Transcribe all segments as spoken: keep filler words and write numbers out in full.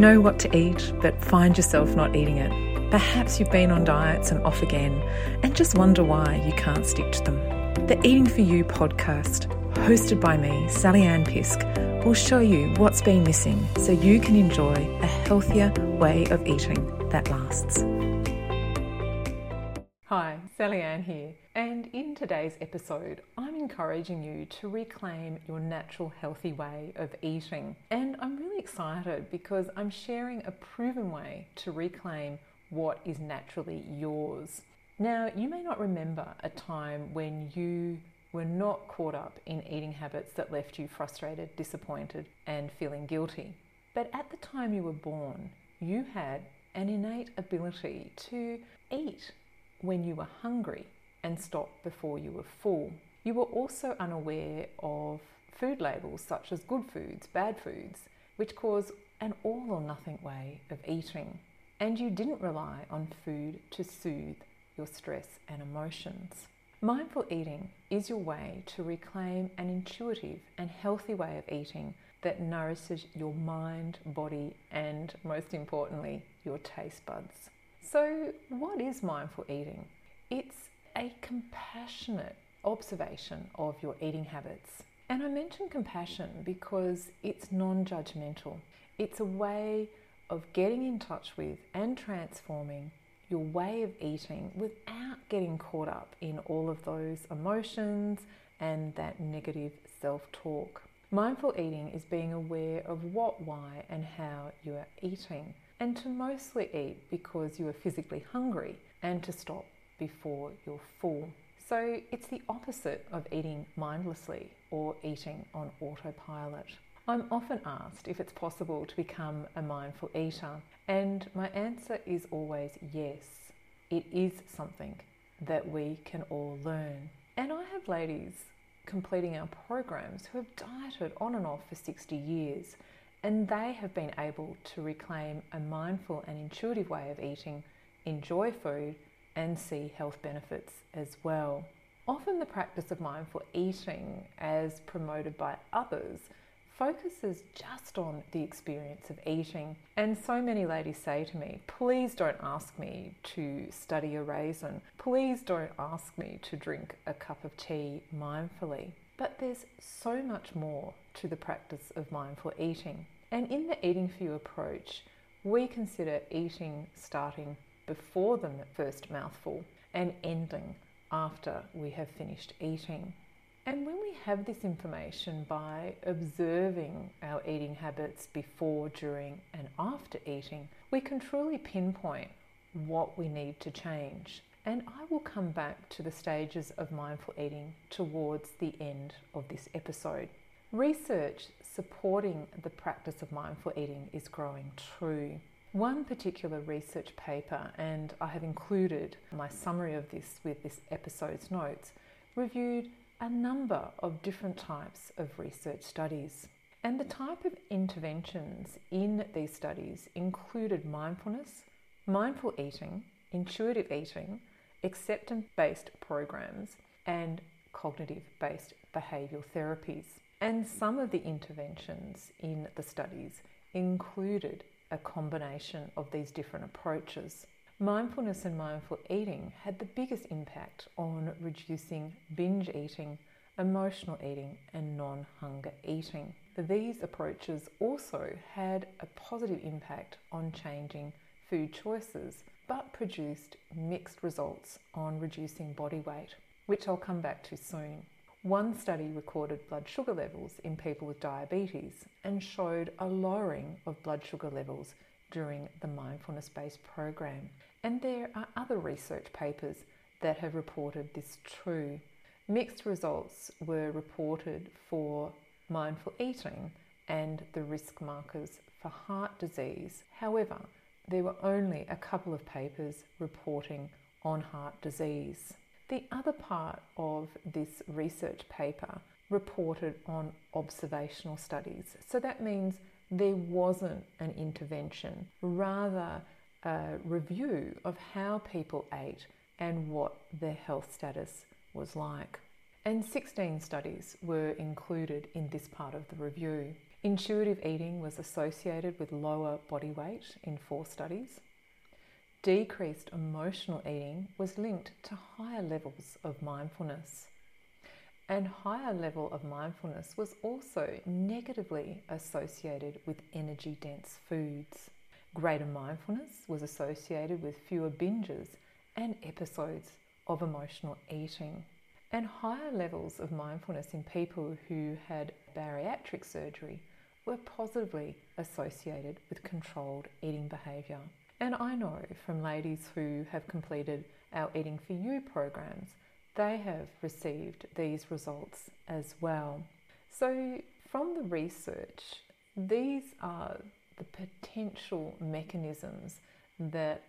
know what to eat, but find yourself not eating it. Perhaps you've been on diets and off again and just wonder why you can't stick to them. The Eating For You podcast, hosted by me, Sally-Ann Pisk, will show you what's been missing so you can enjoy a healthier way of eating that lasts. Hi, Sally-Ann here, and in today's episode, I'm encouraging you to reclaim your natural, healthy way of eating. And I'm really excited because I'm sharing a proven way to reclaim what is naturally yours. Now, you may not remember a time when you were not caught up in eating habits that left you frustrated, disappointed, and feeling guilty. But at the time you were born, you had an innate ability to eat when you were hungry and stopped before you were full. You were also unaware of food labels such as good foods, bad foods, which cause an all or nothing way of eating. And you didn't rely on food to soothe your stress and emotions. Mindful eating is your way to reclaim an intuitive and healthy way of eating that nourishes your mind, body, and most importantly, your taste buds. So what is mindful eating? It's a compassionate observation of your eating habits. And I mention compassion because it's non-judgmental. It's a way of getting in touch with and transforming your way of eating without getting caught up in all of those emotions and that negative self-talk. Mindful eating is being aware of what, why, and how you are eating, and to mostly eat because you are physically hungry and to stop before you're full. So it's the opposite of eating mindlessly or eating on autopilot. I'm often asked if it's possible to become a mindful eater, and my answer is always yes. It is something that we can all learn. And I have ladies completing our programs who have dieted on and off for sixty years, and they have been able to reclaim a mindful and intuitive way of eating, enjoy food, and see health benefits as well. Often the practice of mindful eating, as promoted by others, focuses just on the experience of eating. And so many ladies say to me, please don't ask me to study a raisin. Please don't ask me to drink a cup of tea mindfully. But there's so much more to the practice of mindful eating. And in the Eating For You approach, we consider eating starting before the first mouthful and ending after we have finished eating. And when we have this information by observing our eating habits before, during, and after eating, we can truly pinpoint what we need to change. And I will come back to the stages of mindful eating towards the end of this episode. Research supporting the practice of mindful eating is growing true. One particular research paper, and I have included my summary of this with this episode's notes, reviewed a number of different types of research studies. And the type of interventions in these studies included mindfulness, mindful eating, intuitive eating, acceptance-based programs, and cognitive-based behavioural therapies. And some of the interventions in the studies included a combination of these different approaches. Mindfulness and mindful eating had the biggest impact on reducing binge eating, emotional eating, and non-hunger eating. These approaches also had a positive impact on changing food choices, but produced mixed results on reducing body weight, which I'll come back to soon. One study recorded blood sugar levels in people with diabetes and showed a lowering of blood sugar levels during the mindfulness-based program. And there are other research papers that have reported this true. Mixed results were reported for mindful eating and the risk markers for heart disease. However, there were only a couple of papers reporting on heart disease. The other part of this research paper reported on observational studies. So that means there wasn't an intervention, rather a review of how people ate and what their health status was like. and sixteen studies were included in this part of the review. Intuitive eating was associated with lower body weight in four studies. Decreased emotional eating was linked to higher levels of mindfulness. And higher level of mindfulness was also negatively associated with energy-dense foods. Greater mindfulness was associated with fewer binges and episodes of emotional eating. And higher levels of mindfulness in people who had bariatric surgery were positively associated with controlled eating behaviour. And I know from ladies who have completed our Eating For You programs, they have received these results as well. So from the research, these are the potential mechanisms that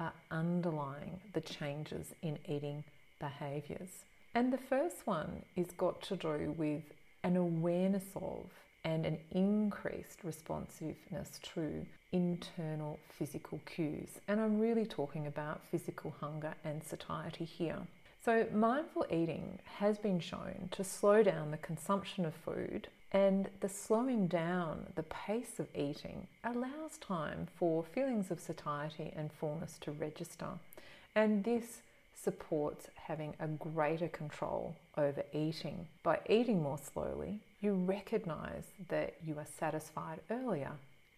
are underlying the changes in eating behaviours. And the first one is got to do with an awareness of and an increased responsiveness to internal physical cues. And I'm really talking about physical hunger and satiety here. So mindful eating has been shown to slow down the consumption of food, and the slowing down the pace of eating allows time for feelings of satiety and fullness to register. And this supports having a greater control over eating. By eating more slowly, you recognize that you are satisfied earlier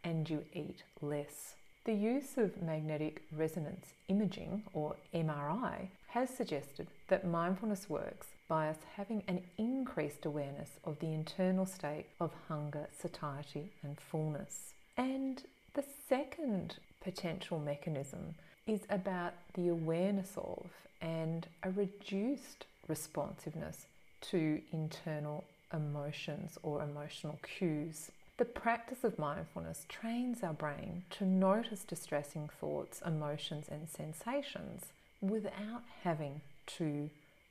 and you eat less. The use of magnetic resonance imaging, or M R I, has suggested that mindfulness works by us having an increased awareness of the internal state of hunger, satiety, and fullness. And the second potential mechanism is about the awareness of and a reduced responsiveness to internal emotions or emotional cues. The practice of mindfulness trains our brain to notice distressing thoughts, emotions, and sensations without having to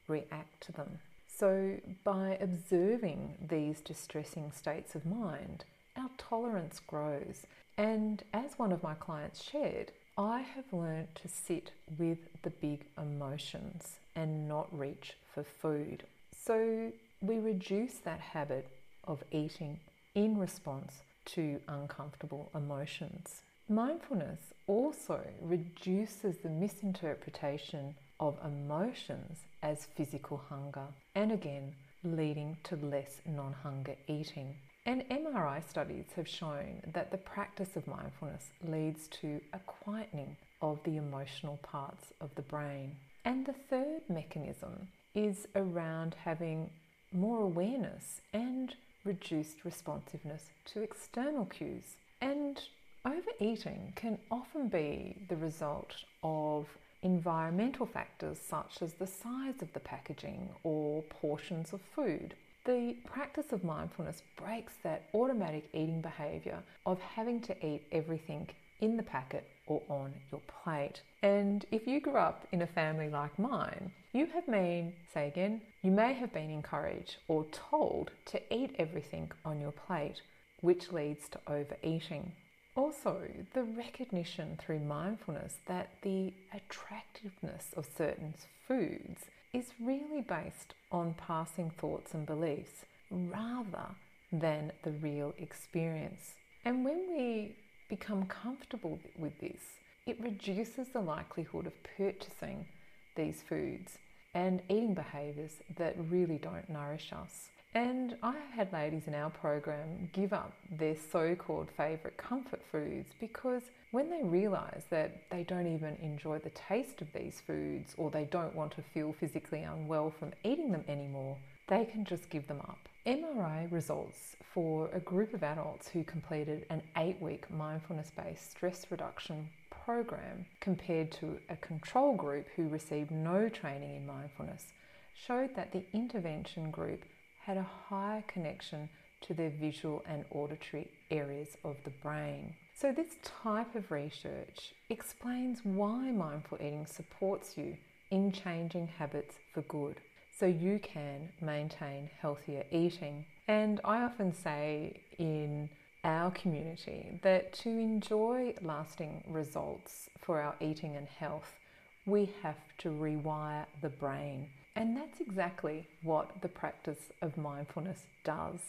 react to them. So by observing these distressing states of mind, our tolerance grows. And as one of my clients shared, I have learned to sit with the big emotions and not reach for food. So we reduce that habit of eating in response to uncomfortable emotions. Mindfulness also reduces the misinterpretation of emotions as physical hunger, and again, leading to less non-hunger eating. And M R I studies have shown that the practice of mindfulness leads to a quietening of the emotional parts of the brain. And the third mechanism is around having more awareness and reduced responsiveness to external cues. And overeating can often be the result of environmental factors such as the size of the packaging or portions of food. The practice of mindfulness breaks that automatic eating behaviour of having to eat everything in the packet or on your plate. And if you grew up in a family like mine, you have been, say again, you may have been encouraged or told to eat everything on your plate, which leads to overeating. Also, the recognition through mindfulness that the attractiveness of certain foods is really based on passing thoughts and beliefs rather than the real experience. And when we become comfortable with this, it reduces the likelihood of purchasing these foods and eating behaviours that really don't nourish us. And I have had ladies in our program give up their so-called favourite comfort foods because when they realise that they don't even enjoy the taste of these foods or they don't want to feel physically unwell from eating them anymore, they can just give them up. M R I results for a group of adults who completed an eight-week mindfulness-based stress reduction program compared to a control group who received no training in mindfulness showed that the intervention group had a higher connection to their visual and auditory areas of the brain. So this type of research explains why mindful eating supports you in changing habits for good, so you can maintain healthier eating. And I often say in our community that to enjoy lasting results for our eating and health, we have to rewire the brain. And that's exactly what the practice of mindfulness does.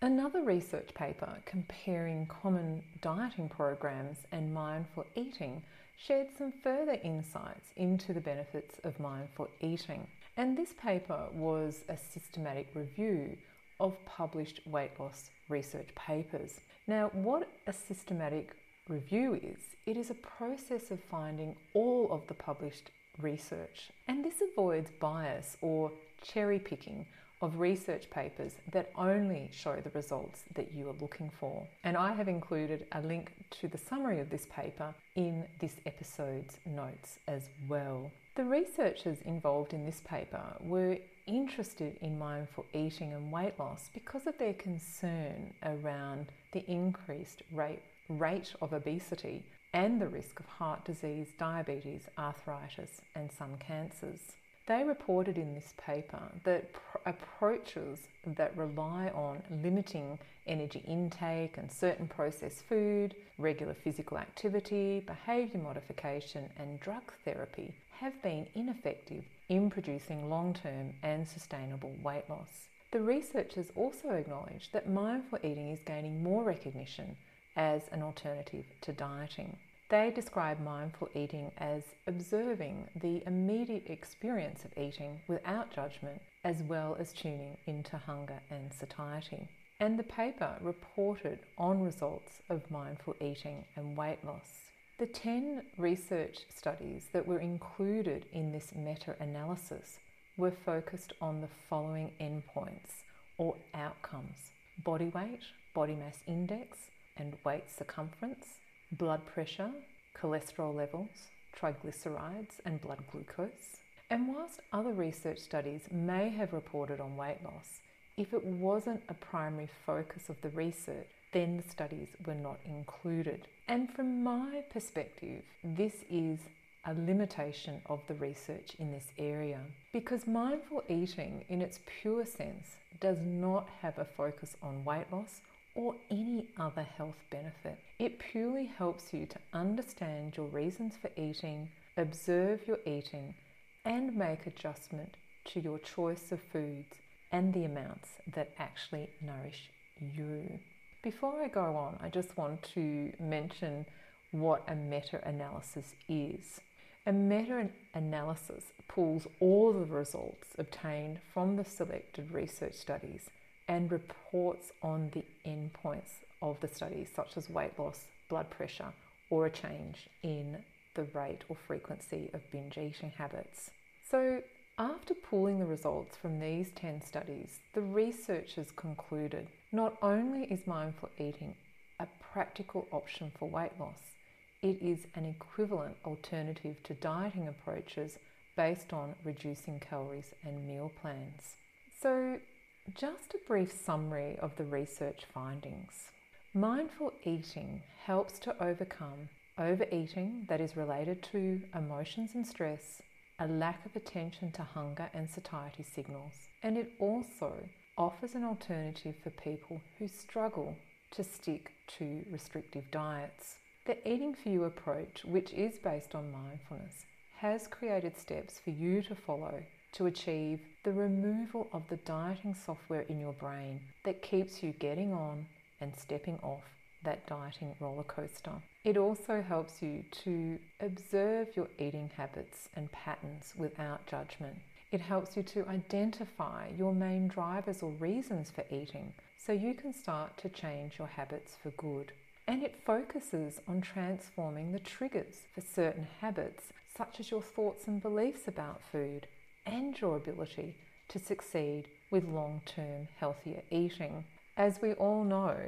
Another research paper comparing common dieting programs and mindful eating shared some further insights into the benefits of mindful eating. And this paper was a systematic review of published weight loss research papers. Now, what a systematic review is, it is a process of finding all of the published research. And this avoids bias or cherry picking of research papers that only show the results that you are looking for. And I have included a link to the summary of this paper in this episode's notes as well. The researchers involved in this paper were interested in mindful eating and weight loss because of their concern around the increased rate, rate of obesity and the risk of heart disease, diabetes, arthritis, and some cancers. They reported in this paper that pr- approaches that rely on limiting energy intake and certain processed food, regular physical activity, behaviour modification and drug therapy have been ineffective in producing long-term and sustainable weight loss. The researchers also acknowledged that mindful eating is gaining more recognition as an alternative to dieting. They describe mindful eating as observing the immediate experience of eating without judgment, as well as tuning into hunger and satiety. And the paper reported on results of mindful eating and weight loss. The ten research studies that were included in this meta-analysis were focused on the following endpoints or outcomes: body weight, body mass index and waist circumference, blood pressure, cholesterol levels, triglycerides and blood glucose. And whilst other research studies may have reported on weight loss, if it wasn't a primary focus of the research, then the studies were not included. And from my perspective, this is a limitation of the research in this area, because mindful eating in its pure sense does not have a focus on weight loss or any other health benefit. It purely helps you to understand your reasons for eating, observe your eating, and make adjustment to your choice of foods and the amounts that actually nourish you. Before I go on, I just want to mention what a meta-analysis is. A meta-analysis pulls all the results obtained from the selected research studies and reports on the endpoints of the studies, such as weight loss, blood pressure, or a change in the rate or frequency of binge eating habits. So after pooling the results from these ten studies, the researchers concluded not only is mindful eating a practical option for weight loss, it is an equivalent alternative to dieting approaches based on reducing calories and meal plans. So just a brief summary of the research findings. Mindful eating helps to overcome overeating that is related to emotions and stress, a lack of attention to hunger and satiety signals, and it also offers an alternative for people who struggle to stick to restrictive diets. The Eating For You approach, which is based on mindfulness, has created steps for you to follow to achieve the removal of the dieting software in your brain that keeps you getting on and stepping off that dieting roller coaster. It also helps you to observe your eating habits and patterns without judgment. It helps you to identify your main drivers or reasons for eating so you can start to change your habits for good. And it focuses on transforming the triggers for certain habits, such as your thoughts and beliefs about food, and your ability to succeed with long-term healthier eating. As we all know,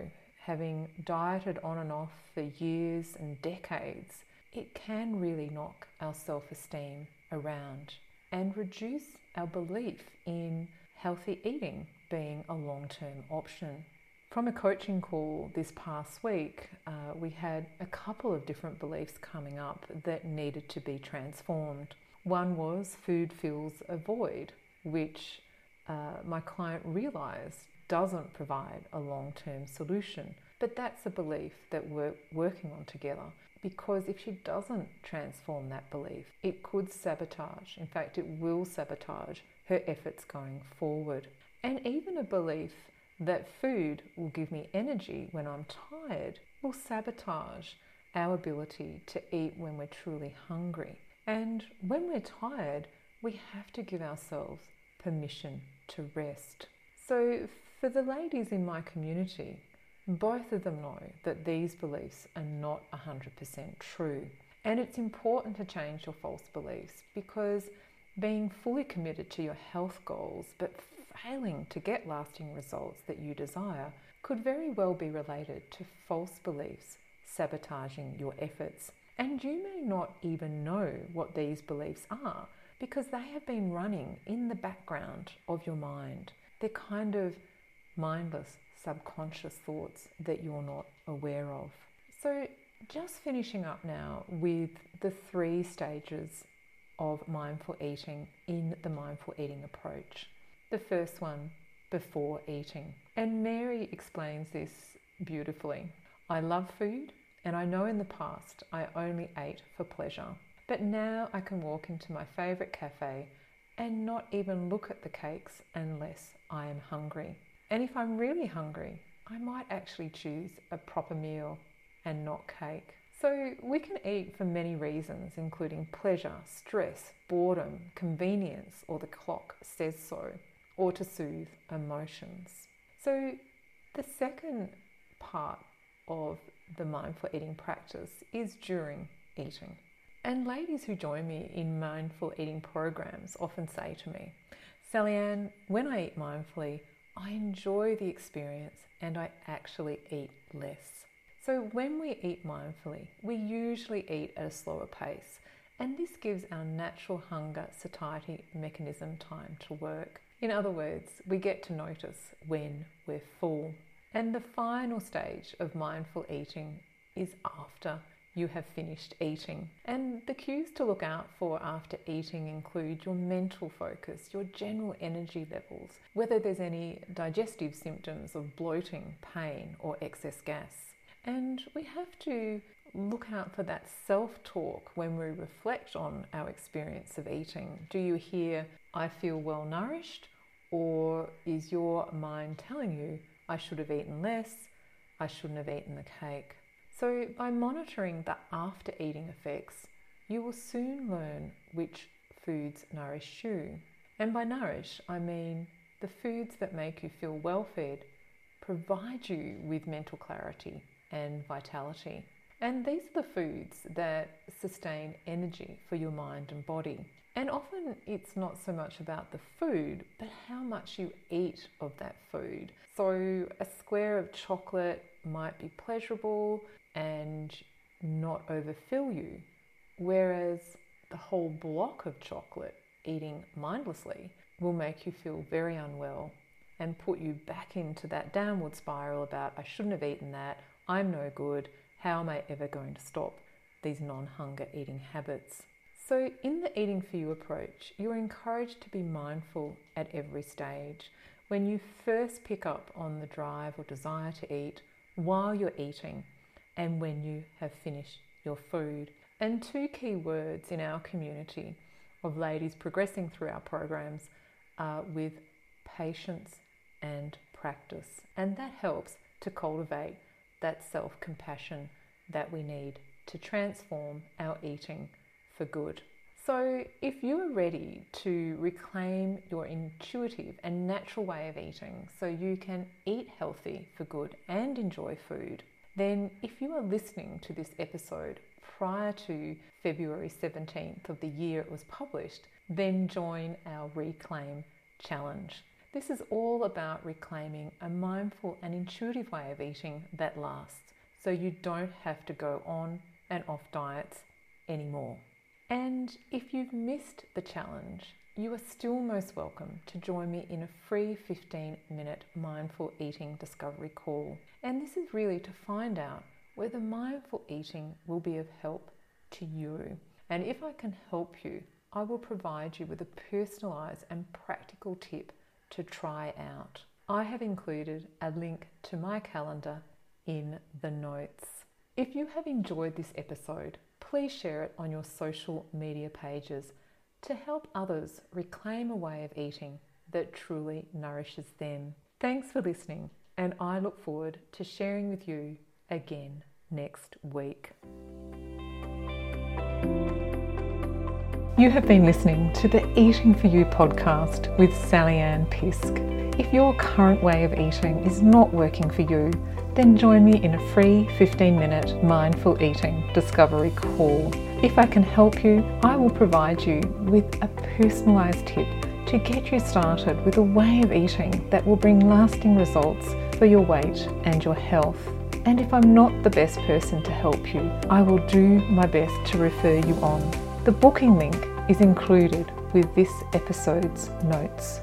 having dieted on and off for years and decades, it can really knock our self-esteem around and reduce our belief in healthy eating being a long-term option. From a coaching call this past week, uh, we had a couple of different beliefs coming up that needed to be transformed. One was food fills a void, which uh, my client realised doesn't provide a long-term solution. But that's a belief that we're working on together, because if she doesn't transform that belief, it could sabotage, in fact, it will sabotage her efforts going forward. And even a belief that food will give me energy when I'm tired will sabotage our ability to eat when we're truly hungry. And when we're tired, we have to give ourselves permission to rest. So for the ladies in my community, both of them know that these beliefs are not one hundred percent true. And it's important to change your false beliefs, because being fully committed to your health goals but failing to get lasting results that you desire could very well be related to false beliefs sabotaging your efforts. And you may not even know what these beliefs are, because they have been running in the background of your mind. They're kind of mindless, subconscious thoughts that you're not aware of. So just finishing up now with the three stages of mindful eating in the mindful eating approach. The first one, before eating. And Mary explains this beautifully. I love food, and I know in the past I only ate for pleasure. But now I can walk into my favourite cafe and not even look at the cakes unless I am hungry. And if I'm really hungry, I might actually choose a proper meal and not cake. So we can eat for many reasons, including pleasure, stress, boredom, convenience, or the clock says so, or to soothe emotions. So the second part of the mindful eating practice is during eating. And ladies who join me in mindful eating programs often say to me, Sally-Ann, when I eat mindfully, I enjoy the experience and I actually eat less. So when we eat mindfully, we usually eat at a slower pace, and this gives our natural hunger satiety mechanism time to work. In other words, we get to notice when we're full. And the final stage of mindful eating is after you have finished eating. And the cues to look out for after eating include your mental focus, your general energy levels, whether there's any digestive symptoms of bloating, pain, or excess gas. And we have to look out for that self-talk when we reflect on our experience of eating. Do you hear, I feel well nourished? Or is your mind telling you, I should have eaten less, I shouldn't have eaten the cake? So by monitoring the after-eating effects, you will soon learn which foods nourish you. And by nourish, I mean the foods that make you feel well-fed, provide you with mental clarity and vitality. And these are the foods that sustain energy for your mind and body. And often it's not so much about the food, but how much you eat of that food. So a square of chocolate might be pleasurable and not overfill you, whereas the whole block of chocolate, eating mindlessly, will make you feel very unwell and put you back into that downward spiral about, I shouldn't have eaten that, I'm no good, how am I ever going to stop these non-hunger eating habits? So in the Eating For You approach, you're encouraged to be mindful at every stage. When you first pick up on the drive or desire to eat, while you're eating, and when you have finished your food. And two key words in our community of ladies progressing through our programs are with patience and practice. And that helps to cultivate that self-compassion that we need to transform our eating for good. So if you are ready to reclaim your intuitive and natural way of eating so you can eat healthy for good and enjoy food, then if you are listening to this episode prior to February seventeenth of the year it was published, then join our Reclaim Challenge. This is all about reclaiming a mindful and intuitive way of eating that lasts, so you don't have to go on and off diets anymore. And if you've missed the challenge, you are still most welcome to join me in a free fifteen minute mindful eating discovery call. And this is really to find out whether mindful eating will be of help to you. And if I can help you, I will provide you with a personalised and practical tip to try out. I have included a link to my calendar in the notes. If you have enjoyed this episode, please share it on your social media pages to help others reclaim a way of eating that truly nourishes them. Thanks for listening, and I look forward to sharing with you again next week. You have been listening to the Eating For You podcast with Sally-Ann Pisk. If your current way of eating is not working for you, then join me in a free fifteen minute mindful eating discovery call. If I can help you, I will provide you with a personalised tip to get you started with a way of eating that will bring lasting results for your weight and your health. And if I'm not the best person to help you, I will do my best to refer you on. The booking link is included with this episode's notes.